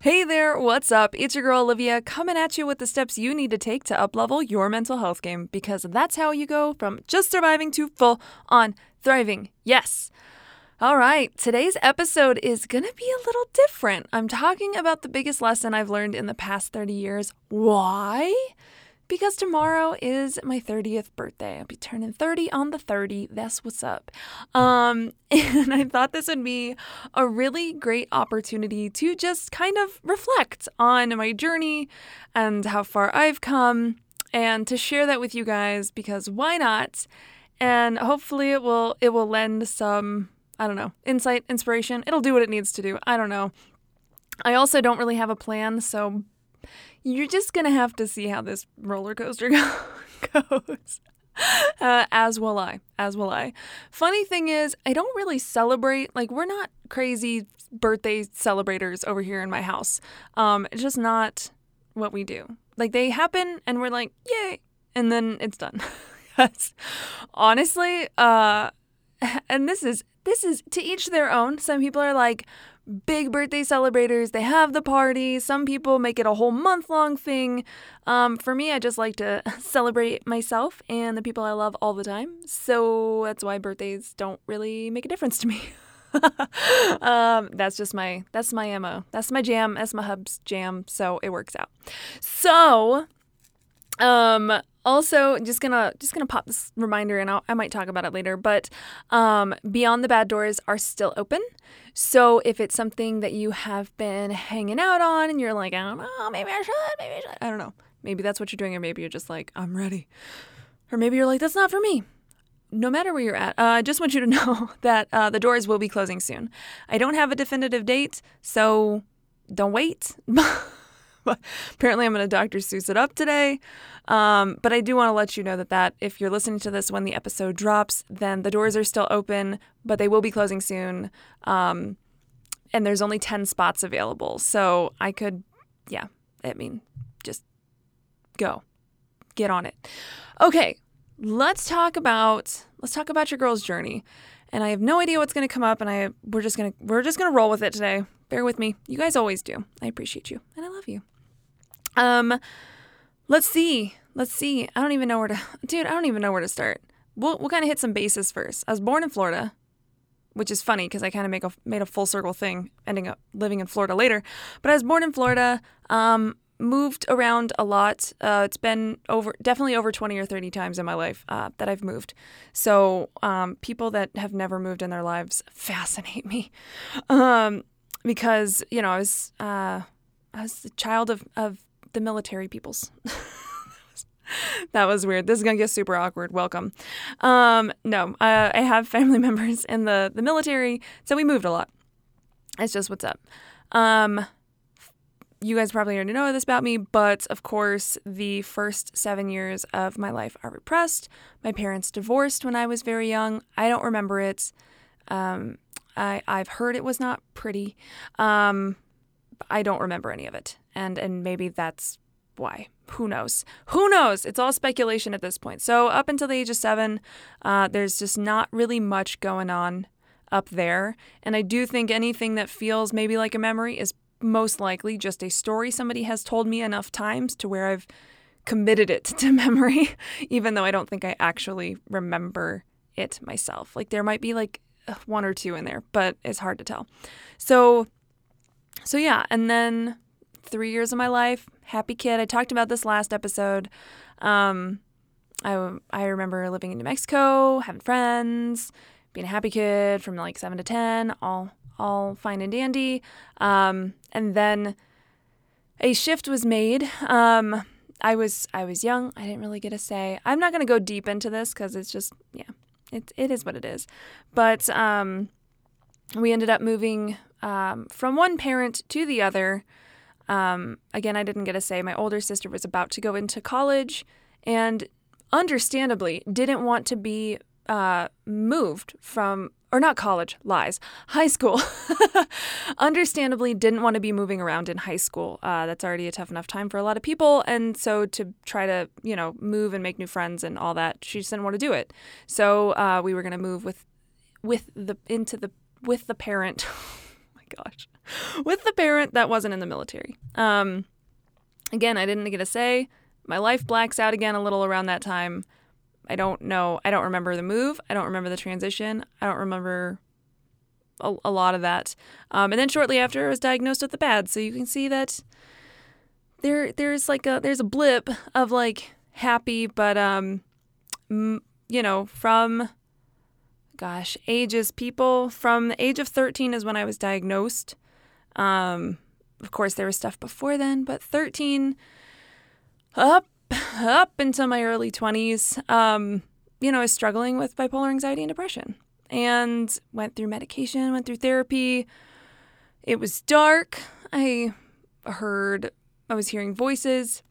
Hey there, what's up? It's your girl Olivia coming at you with the steps you need to take to uplevel your mental health game, because that's how you go from just surviving to full-on thriving. Yes! All right, today's episode is going to be a little different. I'm talking about the biggest lesson I've learned in the past 30 years. Why? Because tomorrow is my 30th birthday. I'll be turning 30 on the 30. That's what's up. And I thought this would be a really great opportunity to just kind of reflect on my journey and how far I've come and to share that with you guys, because why not? And hopefully it will lend some, insight, inspiration. It'll do what it needs to do. I don't know. I also don't really have a plan, so you're just going to have to see how this roller coaster goes, as will I. Funny thing is, I don't really celebrate. Like, we're not crazy birthday celebrators over here in my house. It's just not what we do. Like, they happen and we're like, yay, and then it's done. Honestly, and this is to each their own. Some people are like big birthday celebrators. They have the party. Some people make it a whole month-long thing. For me, I just like to celebrate myself and the people I love all the time. So that's why birthdays don't really make a difference to me. That's my MO. That's my jam. That's my hub's jam. So it works out. So, also, just gonna pop this reminder in. I might talk about it later, but Beyond the Bad doors are still open. So if it's something that you have been hanging out on and you're like, I don't know, maybe I should, I don't know. Maybe that's what you're doing, or maybe you're just like, I'm ready. Or maybe you're like, that's not for me. No matter where you're at, I just want you to know that the doors will be closing soon. I don't have a definitive date, so don't wait. Apparently I'm going to Dr. Seuss it up today, but I do want to let you know that if you're listening to this when the episode drops, then the doors are still open, but they will be closing soon, and there's only 10 spots available, so just go. Get on it. Okay, let's talk about your girl's journey, and I have no idea what's going to come up, and we're just going to roll with it today. Bear with me. You guys always do. I appreciate you, and I love you. Let's see. I don't even know where to start. We'll kind of hit some bases first. I was born in Florida, which is funny because I kind of made a full circle thing, ending up living in Florida later. But I was born in Florida, moved around a lot. It's been definitely over 20 or 30 times in my life that I've moved. So people that have never moved in their lives fascinate me. Because, I was the child of the military peoples. That was weird. This is going to get super awkward. Welcome. No, I have family members in the military, so we moved a lot. It's just what's up. You guys probably already know this about me, but of course, the first 7 years of my life are repressed. My parents divorced when I was very young. I don't remember it. I've heard it was not pretty. I don't remember any of it. And maybe that's why. Who knows? It's all speculation at this point. So up until the age of 7, there's just not really much going on up there. And I do think anything that feels maybe like a memory is most likely just a story somebody has told me enough times to where I've committed it to memory, even though I don't think I actually remember it myself. Like, there might be like one or two in there, but it's hard to tell. So yeah. And then 3 years of my life, happy kid. I talked about this last episode. I remember living in New Mexico, having friends, being a happy kid from like 7 to 10, all fine and dandy. And then a shift was made. I was young. I didn't really get a say. I'm not going to go deep into this because it's just, yeah. It is what it is. But we ended up moving from one parent to the other. Again, I didn't get to say my older sister was about to go into college and understandably didn't want to be moved from, or not college, lies, high school. Understandably didn't want to be moving around in high school. That's already a tough enough time for a lot of people. And so to try to, you know, move and make new friends and all that, she just didn't want to do it. So we were going to move with the parent. Gosh, with the parent that wasn't in the military. Again, I didn't get a say. My life blacks out again a little around that time. I don't know. I don't remember the move. I don't remember the transition. I don't remember a lot of that. And then shortly after, I was diagnosed with the bad. So you can see that there's a blip of like happy, but you know, from. Gosh, ages, people. From the age of 13 is when I was diagnosed. Of course, there was stuff before then, but 13 up until my early 20s, you know, I was struggling with bipolar anxiety and depression and went through medication, went through therapy. It was dark. I was hearing voices,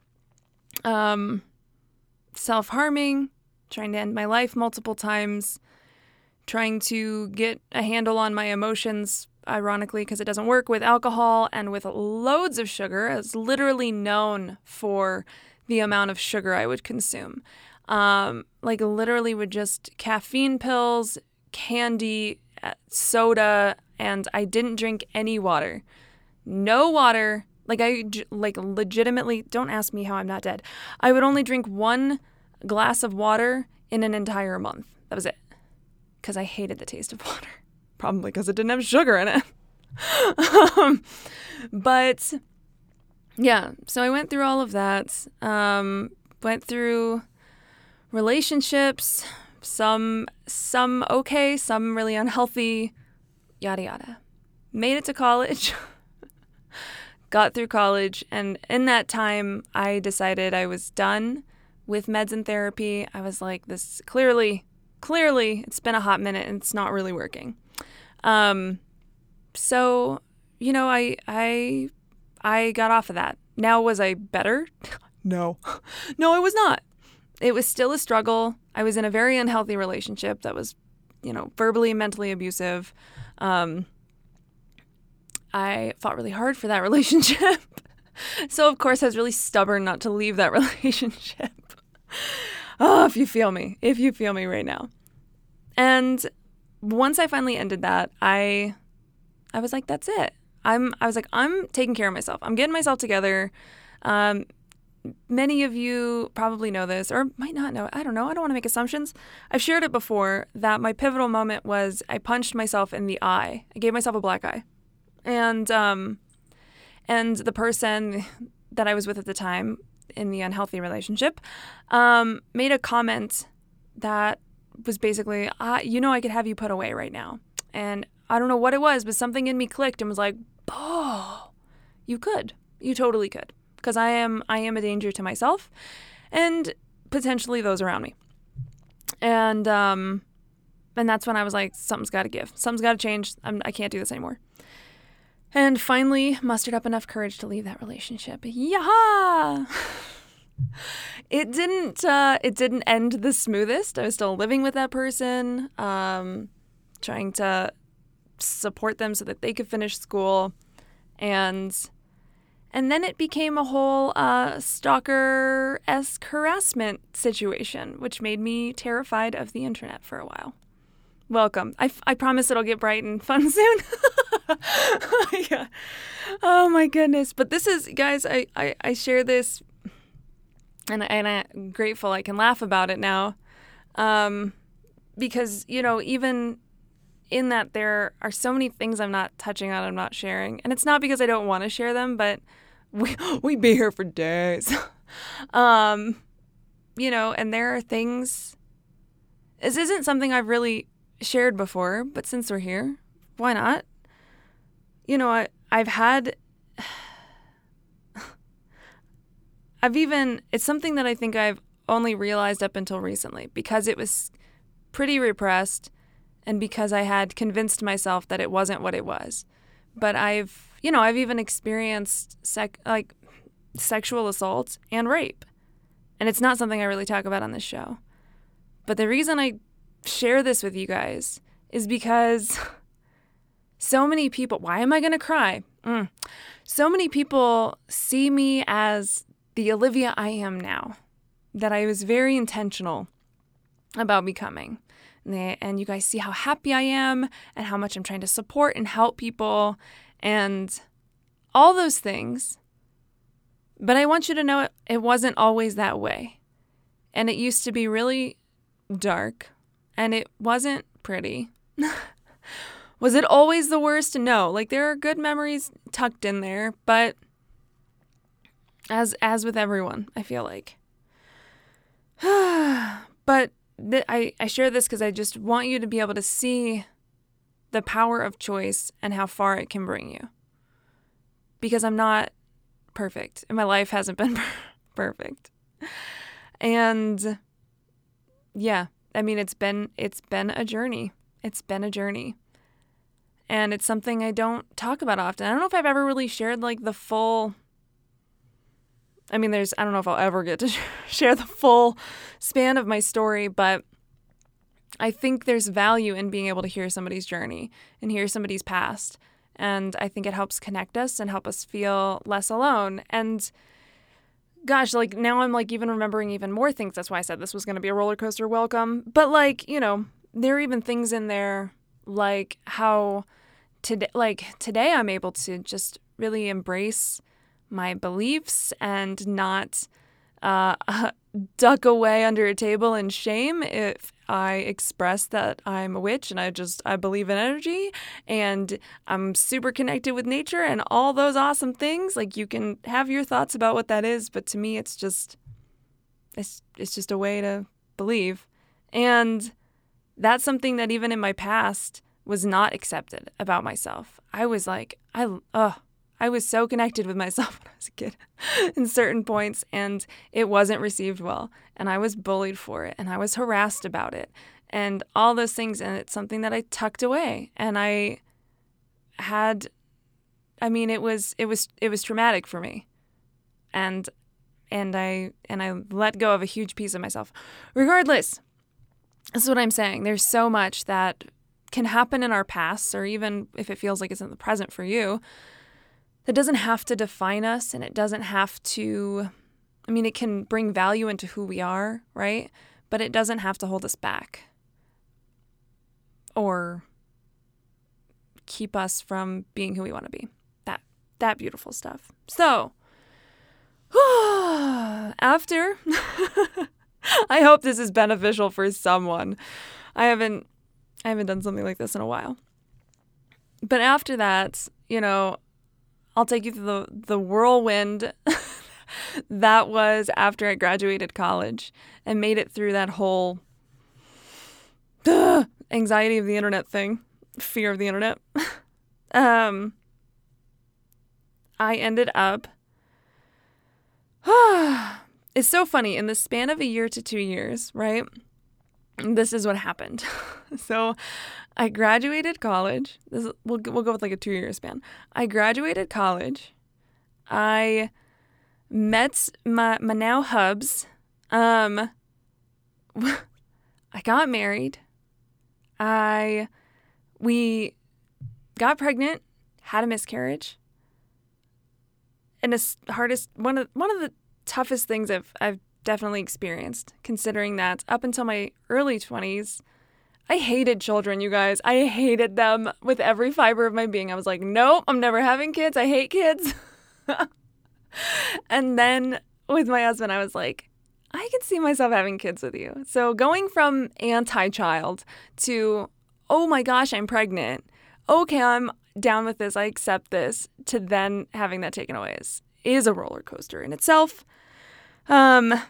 self-harming, trying to end my life multiple times. Trying to get a handle on my emotions, ironically, because it doesn't work with alcohol and with loads of sugar. I was literally known for the amount of sugar I would consume. Like literally with just caffeine pills, candy, soda, and I didn't drink any water. No water. Like I legitimately, don't ask me how I'm not dead. I would only drink one glass of water in an entire month. That was it. Because I hated the taste of water, probably because it didn't have sugar in it. But yeah, so I went through all of that, went through relationships, some okay, some really unhealthy, yada, yada. Made it to college, got through college, and in that time, I decided I was done with meds and therapy. I was like, this Clearly, it's been a hot minute and it's not really working. So, you know, I got off of that. Now, was I better? No, I was not. It was still a struggle. I was in a very unhealthy relationship that was, you know, verbally and mentally abusive. I fought really hard for that relationship. So, of course, I was really stubborn not to leave that relationship. Oh, if you feel me right now. And once I finally ended that, I was like, that's it. I'm taking care of myself. I'm getting myself together. Many of you probably know this or might not know. I don't know. I don't want to make assumptions. I've shared it before that my pivotal moment was I punched myself in the eye. I gave myself a black eye. And the person that I was with at the time in the unhealthy relationship, made a comment that was basically, you know, I could have you put away right now. And I don't know what it was, but something in me clicked and was like, oh, you could. You totally could. Because I am a danger to myself and potentially those around me. And that's when I was like, something's got to give. Something's got to change. I can't do this anymore. And finally mustered up enough courage to leave that relationship. Yaha! It didn't end the smoothest. I was still living with that person, trying to support them so that they could finish school. And then it became a whole stalker-esque harassment situation, which made me terrified of the internet for a while. Welcome. I promise it'll get bright and fun soon. Yeah. Oh my goodness. But this is, guys, I share this and I'm grateful I can laugh about it now. Because, you know, even in that there are so many things I'm not touching on, I'm not sharing. And it's not because I don't want to share them, but we'd be here for days. You know, and there are things, this isn't something I've really shared before, but since we're here, why not? You know, it's something that I think I've only realized up until recently because it was pretty repressed and because I had convinced myself that it wasn't what it was. But I've even experienced sexual assault and rape. And it's not something I really talk about on this show. But the reason I share this with you guys is because so many people, why am I going to cry? So many people see me as the Olivia I am now, that I was very intentional about becoming. And you guys see how happy I am and how much I'm trying to support and help people and all those things. But I want you to know it wasn't always that way. And it used to be really dark and it wasn't pretty. Was it always the worst? No. There are good memories tucked in there, but as with everyone, I feel like. But I share this because I just want you to be able to see the power of choice and how far it can bring you. Because I'm not perfect, and my life hasn't been perfect. And yeah, it's been a journey. It's been a journey. And it's something I don't talk about often. I don't know if I've ever really shared the full... I don't know if I'll ever get to share the full span of my story, but I think there's value in being able to hear somebody's journey and hear somebody's past. And I think it helps connect us and help us feel less alone. And gosh, now I'm even remembering even more things. That's why I said this was going to be a roller coaster welcome. But there are even things in there how today, today I'm able to just really embrace my beliefs and not duck away under a table in shame if I express that I'm a witch and I believe in energy and I'm super connected with nature and all those awesome things. You can have your thoughts about what that is, but to me it's just a way to believe. And that's something that even in my past was not accepted about myself. I was so connected with myself when I was a kid in certain points, and it wasn't received well, and I was bullied for it, and I was harassed about it, and all those things, and it's something that I tucked away, and it was traumatic for me, and I let go of a huge piece of myself. Regardless, this is what I'm saying. There's so much that can happen in our past, or even if it feels like it's in the present for you, that doesn't have to define us, and it doesn't have to, it can bring value into who we are, right? But it doesn't have to hold us back or keep us from being who we want to be. That beautiful stuff. So, after, I hope this is beneficial for someone. I haven't done something like this in a while. But after that, I'll take you through the whirlwind that was after I graduated college and made it through that whole anxiety of the internet thing, fear of the internet. I ended up... It's so funny. In the span of a year to 2 years, right, this is what happened. So I graduated college. We'll go with a 2-year span. I graduated college. I met my now hubs. I got married. We got pregnant, had a miscarriage. And the hardest one of the toughest things I've definitely experienced, considering that up until my early 20s, I hated children, you guys. I hated them with every fiber of my being. I was like, nope, I'm never having kids. I hate kids. And then with my husband, I was like, I can see myself having kids with you. So going from anti-child to, oh my gosh, I'm pregnant. Okay, I'm down with this. I accept this. To then having that taken away is a roller coaster in itself. Then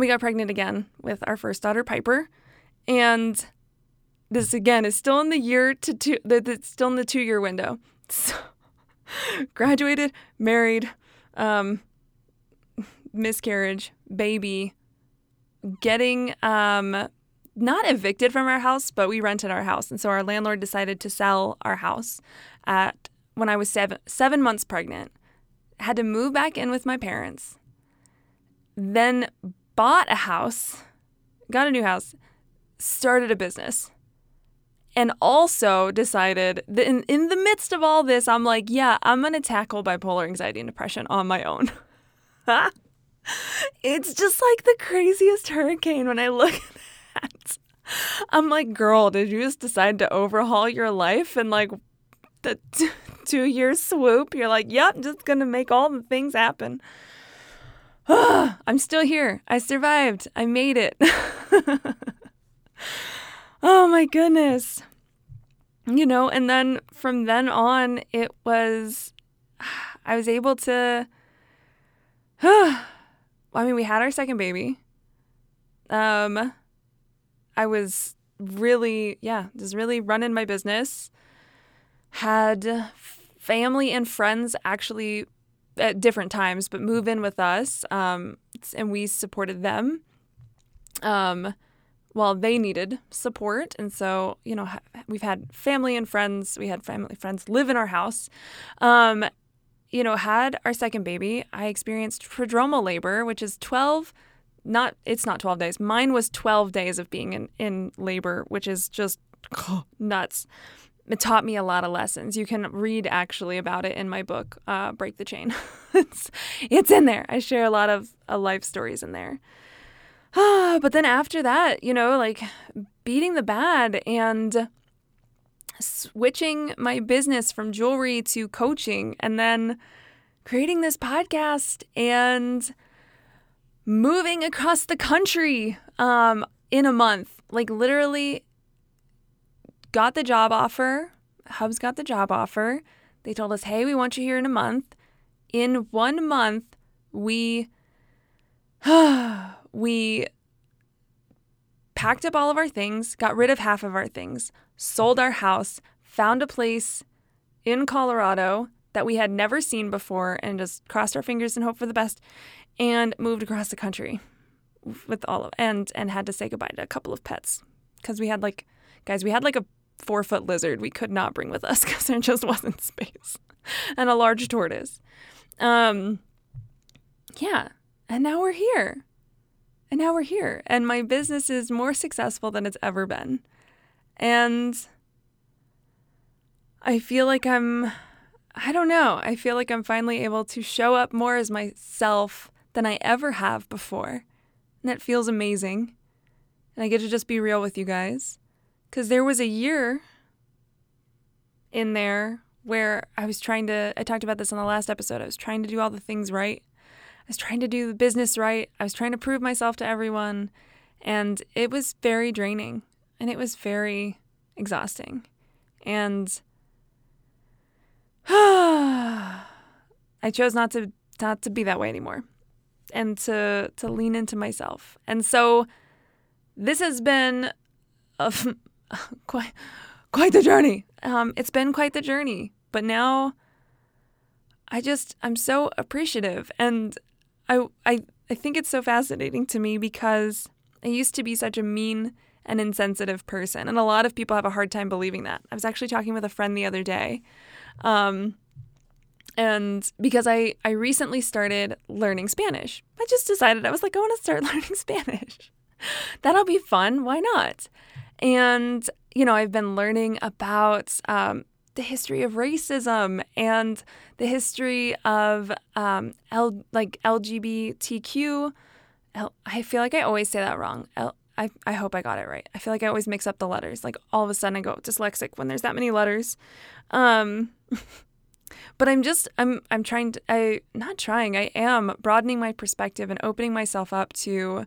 we got pregnant again with our first daughter, Piper. And this again is still in the year to two. That's still in the 2-year window. So, graduated, married, miscarriage, baby, getting not evicted from our house, but we rented our house. And so our landlord decided to sell our house when I was seven months pregnant, had to move back in with my parents, then bought a house, got a new house, started a business, and also decided that in the midst of all this, I'm like, yeah, I'm going to tackle bipolar anxiety and depression on my own. It's just like the craziest hurricane when I look at that. I'm like, girl, did you just decide to overhaul your life? And like the 2-year swoop, you're like, yep, just going to make all the things happen. I'm still here. I survived. I made it. Oh my goodness. You know, and then from then on, it was, I was able to, we had our second baby. I was really, just really running my business. Had family and friends actually at different times, but move in with us, and we supported them while they needed support. And so, you know, we've had family and friends. We had family friends live in our house. You know, had our second baby. I experienced prodromal labor, which is 12 days. Mine was 12 days of being in labor, which is just nuts. It taught me a lot of lessons. You can read actually about it in my book, Break the Chain. It's in there. I share a lot of life stories in there. But then after that, you know, like beating the bad and switching my business from jewelry to coaching and then creating this podcast and moving across the country in a month, like literally got the job offer. Hubs got the job offer. They told us, hey, we want you here in a month. In 1 month, we packed up all of our things, got rid of half of our things, sold our house, found a place in Colorado that we had never seen before, and just crossed our fingers and hoped for the best, and moved across the country with all of and had to say goodbye to a couple of pets because we had like, guys, we had like a 4-foot lizard we could not bring with us because there just wasn't space, and a large tortoise. And now we're here. And my business is more successful than it's ever been. And I feel like I feel like I'm finally able to show up more as myself than I ever have before. And that feels amazing. And I get to just be real with you guys. Because there was a year in there where I talked about this on the last episode. I was trying to do all the things right. I was trying to do the business right. I was trying to prove myself to everyone. And it was very draining. And it was very exhausting. And I chose not to be that way anymore. And to lean into myself. And so this has been quite the journey. It's been quite the journey. But now I'm so appreciative. And I think it's so fascinating to me because I used to be such a mean and insensitive person. And a lot of people have a hard time believing that. I was actually talking with a friend the other day. And because I recently started learning Spanish. I just decided, I was like, I want to start learning Spanish. That'll be fun. Why not? And, you know, I've been learning about the history of racism and the history of LGBTQ. I feel like I always say that wrong. I hope I got it right. I feel like I always mix up the letters. Like all of a sudden I go dyslexic when there's that many letters. But I am broadening my perspective and opening myself up to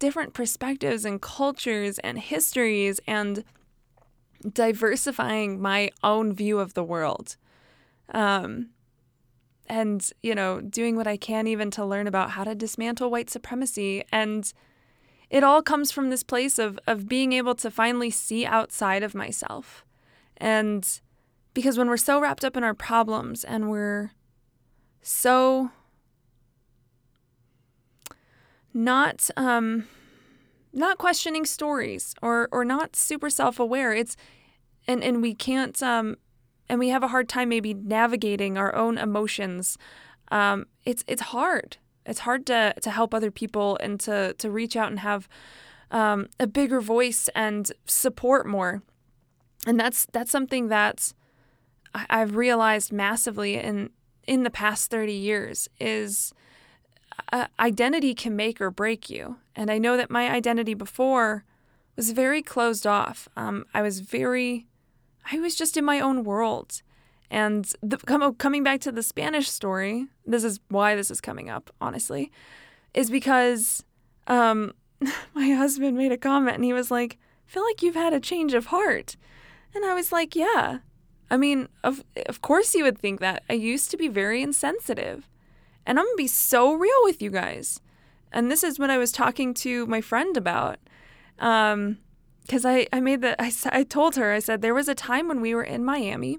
different perspectives and cultures and histories and diversifying my own view of the world. And, you know, doing what I can even to learn about how to dismantle white supremacy. And it all comes from this place of being able to finally see outside of myself. And because when we're so wrapped up in our problems and we're so not questioning stories or not super self-aware. It's and we can't and we have a hard time maybe navigating our own emotions. It's hard. It's hard to help other people and to reach out and have a bigger voice and support more. And that's something that I've realized massively in the past 30 years is identity can make or break you. And I know that my identity before was very closed off. I was just in my own world. And coming back to the Spanish story, this is why this is coming up, honestly, is because my husband made a comment and he was like, I feel like you've had a change of heart. And I was like, yeah. I mean, of course you would think that. I used to be very insensitive. And I'm going to be so real with you guys. And this is what I was talking to my friend about. Because I told her, I said, there was a time when we were in Miami.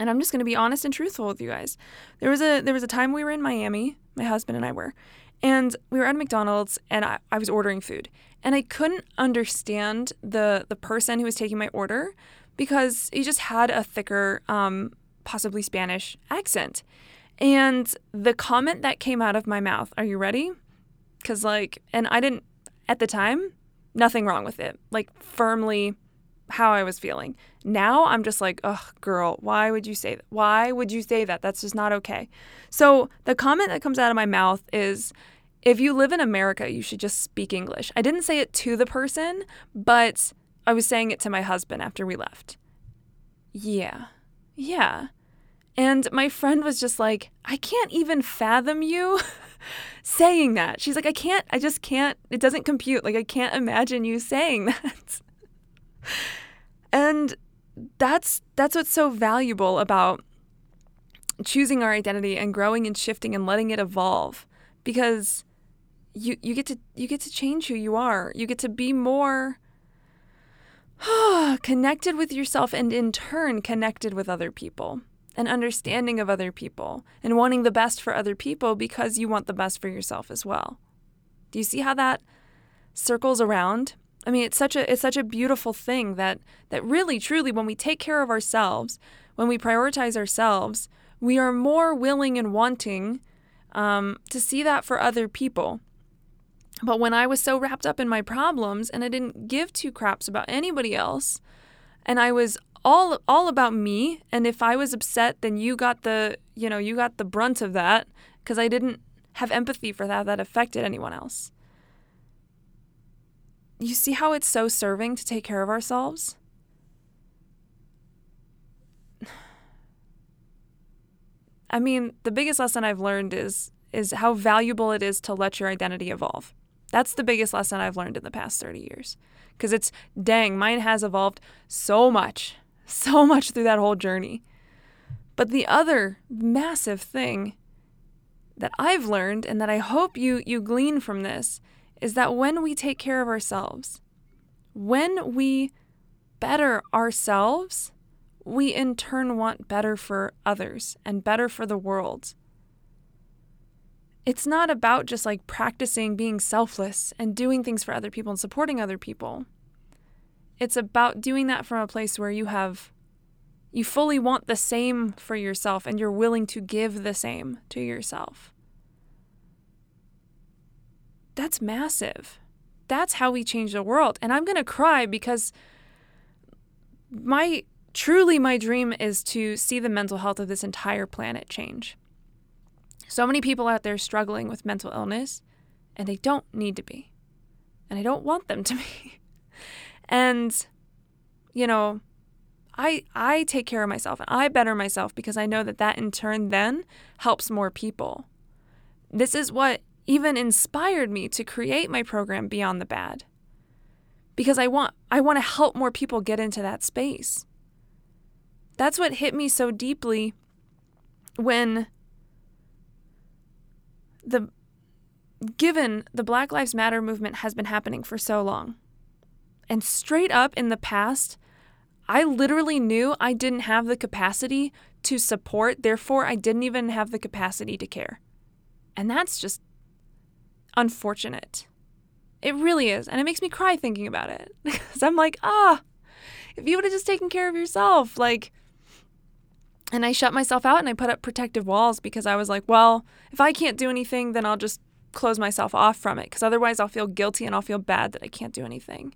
And I'm just going to be honest and truthful with you guys. There was a time we were in Miami, my husband and I were. And we were at McDonald's and I was ordering food. And I couldn't understand the person who was taking my order because he just had a thicker, possibly Spanish accent. And the comment that came out of my mouth, are you ready? Because I didn't, at the time, nothing wrong with it. Firmly how I was feeling. Now I'm just like, oh, girl, why would you say that? Why would you say that? That's just not okay. So the comment that comes out of my mouth is, if you live in America, you should just speak English. I didn't say it to the person, but I was saying it to my husband after we left. Yeah. And my friend was just like, I can't even fathom you saying that. She's like, I just can't, it doesn't compute. I can't imagine you saying that. And that's what's so valuable about choosing our identity and growing and shifting and letting it evolve, because you get to change who you are. You get to be more connected with yourself and in turn connected with other people. An understanding of other people and wanting the best for other people because you want the best for yourself as well. Do you see how that circles around? I mean, it's such a beautiful thing that really, truly, when we take care of ourselves, when we prioritize ourselves, we are more willing and wanting to see that for other people. But when I was so wrapped up in my problems and I didn't give two craps about anybody else, and I was all about me, and if I was upset, then you got the brunt of that because I didn't have empathy for that affected anyone else. You see how it's so serving to take care of ourselves? I mean, the biggest lesson I've learned is how valuable it is to let your identity evolve. That's the biggest lesson I've learned in the past 30 years because mine has evolved so much. So much through that whole journey. But the other massive thing that I've learned and that I hope you glean from this is that when we take care of ourselves, when we better ourselves, we in turn want better for others and better for the world. It's not about just practicing being selfless and doing things for other people and supporting other people. It's about doing that from a place where you fully want the same for yourself and you're willing to give the same to yourself. That's massive. That's how we change the world. And I'm going to cry because my dream is to see the mental health of this entire planet change. So many people out there struggling with mental illness, and they don't need to be. And I don't want them to be. And, I take care of myself and I better myself because I know that in turn then helps more people. This is what even inspired me to create my program Beyond the Bad, because I want to help more people get into that space. That's what hit me so deeply when the Black Lives Matter movement has been happening for so long. And straight up in the past, I literally knew I didn't have the capacity to support. Therefore, I didn't even have the capacity to care. And that's just unfortunate. It really is. And it makes me cry thinking about it. Because I'm like, if you would have just taken care of yourself, and I shut myself out and I put up protective walls because I was like, well, if I can't do anything, then I'll just close myself off from it because otherwise I'll feel guilty and I'll feel bad that I can't do anything.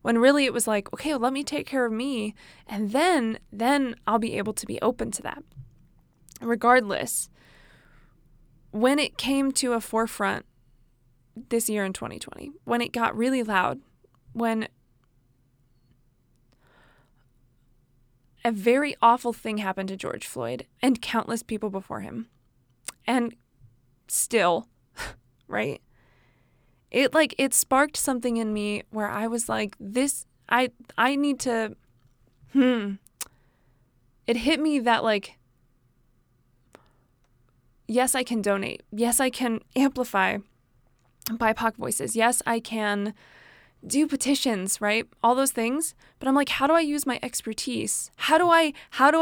When really it was like, okay, well, let me take care of me and then I'll be able to be open to that. Regardless, when it came to a forefront this year in 2020, when it got really loud, when a very awful thing happened to George Floyd and countless people before him. And still, right? It sparked something in me where I was like, I need to, It hit me that yes, I can donate. Yes, I can amplify BIPOC voices. Yes, I can do petitions, right? All those things. But I'm like, how do I use my expertise? How do I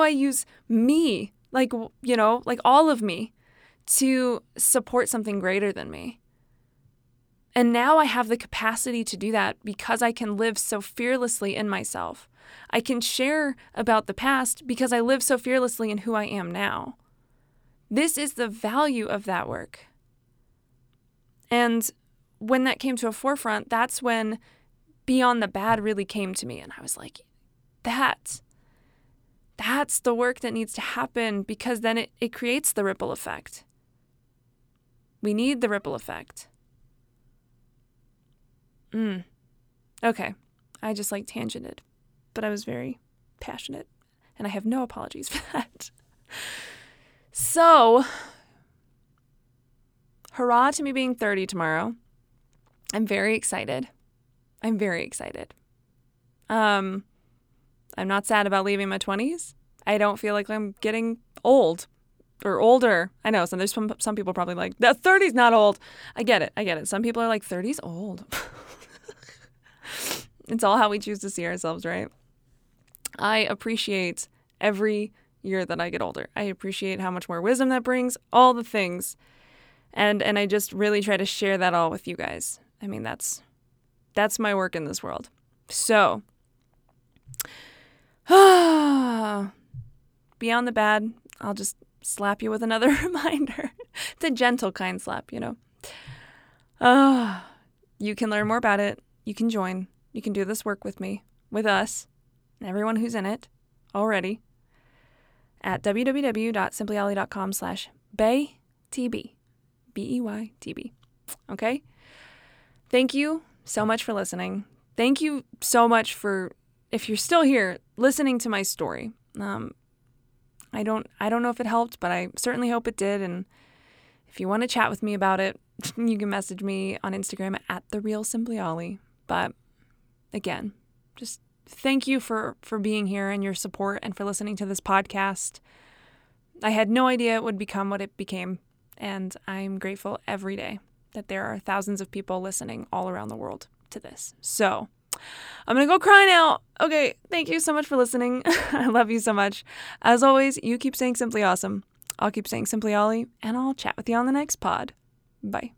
use me, all of me to support something greater than me? And now I have the capacity to do that because I can live so fearlessly in myself. I can share about the past because I live so fearlessly in who I am now. This is the value of that work. And when that came to a forefront, that's when Beyond the Bad really came to me. And I was like, that's the work that needs to happen because then it creates the ripple effect. We need the ripple effect. Okay. I just tangented, but I was very passionate and I have no apologies for that. So, hurrah to me being 30 tomorrow. I'm very excited. I'm not sad about leaving my 20s. I don't feel like I'm getting old or older. I know, so there's some people probably like, that 30's not old. I get it. Some people are like, 30's old. It's all how we choose to see ourselves, right? I appreciate every year that I get older. I appreciate how much more wisdom that brings, all the things. And I just really try to share that all with you guys. I mean, that's my work in this world. So, Beyond the Bad, I'll just slap you with another reminder. It's a gentle, kind slap, You can learn more about it. You can join. You can do this work with me, with us, and everyone who's in it already at www.simplyali.com/BEYTB. BEYTB. Okay? Thank you so much for listening. Thank you so much for, if you're still here, listening to my story. I don't know if it helped, but I certainly hope it did. And if you want to chat with me about it, you can message me on Instagram at @therealsimplyali. But again, just thank you for being here and your support and for listening to this podcast. I had no idea it would become what it became. And I'm grateful every day that there are thousands of people listening all around the world to this. So I'm going to go cry now. Okay, thank you so much for listening. I love you so much. As always, you keep saying Simply Awesome. I'll keep saying Simply Ollie, and I'll chat with you on the next pod. Bye.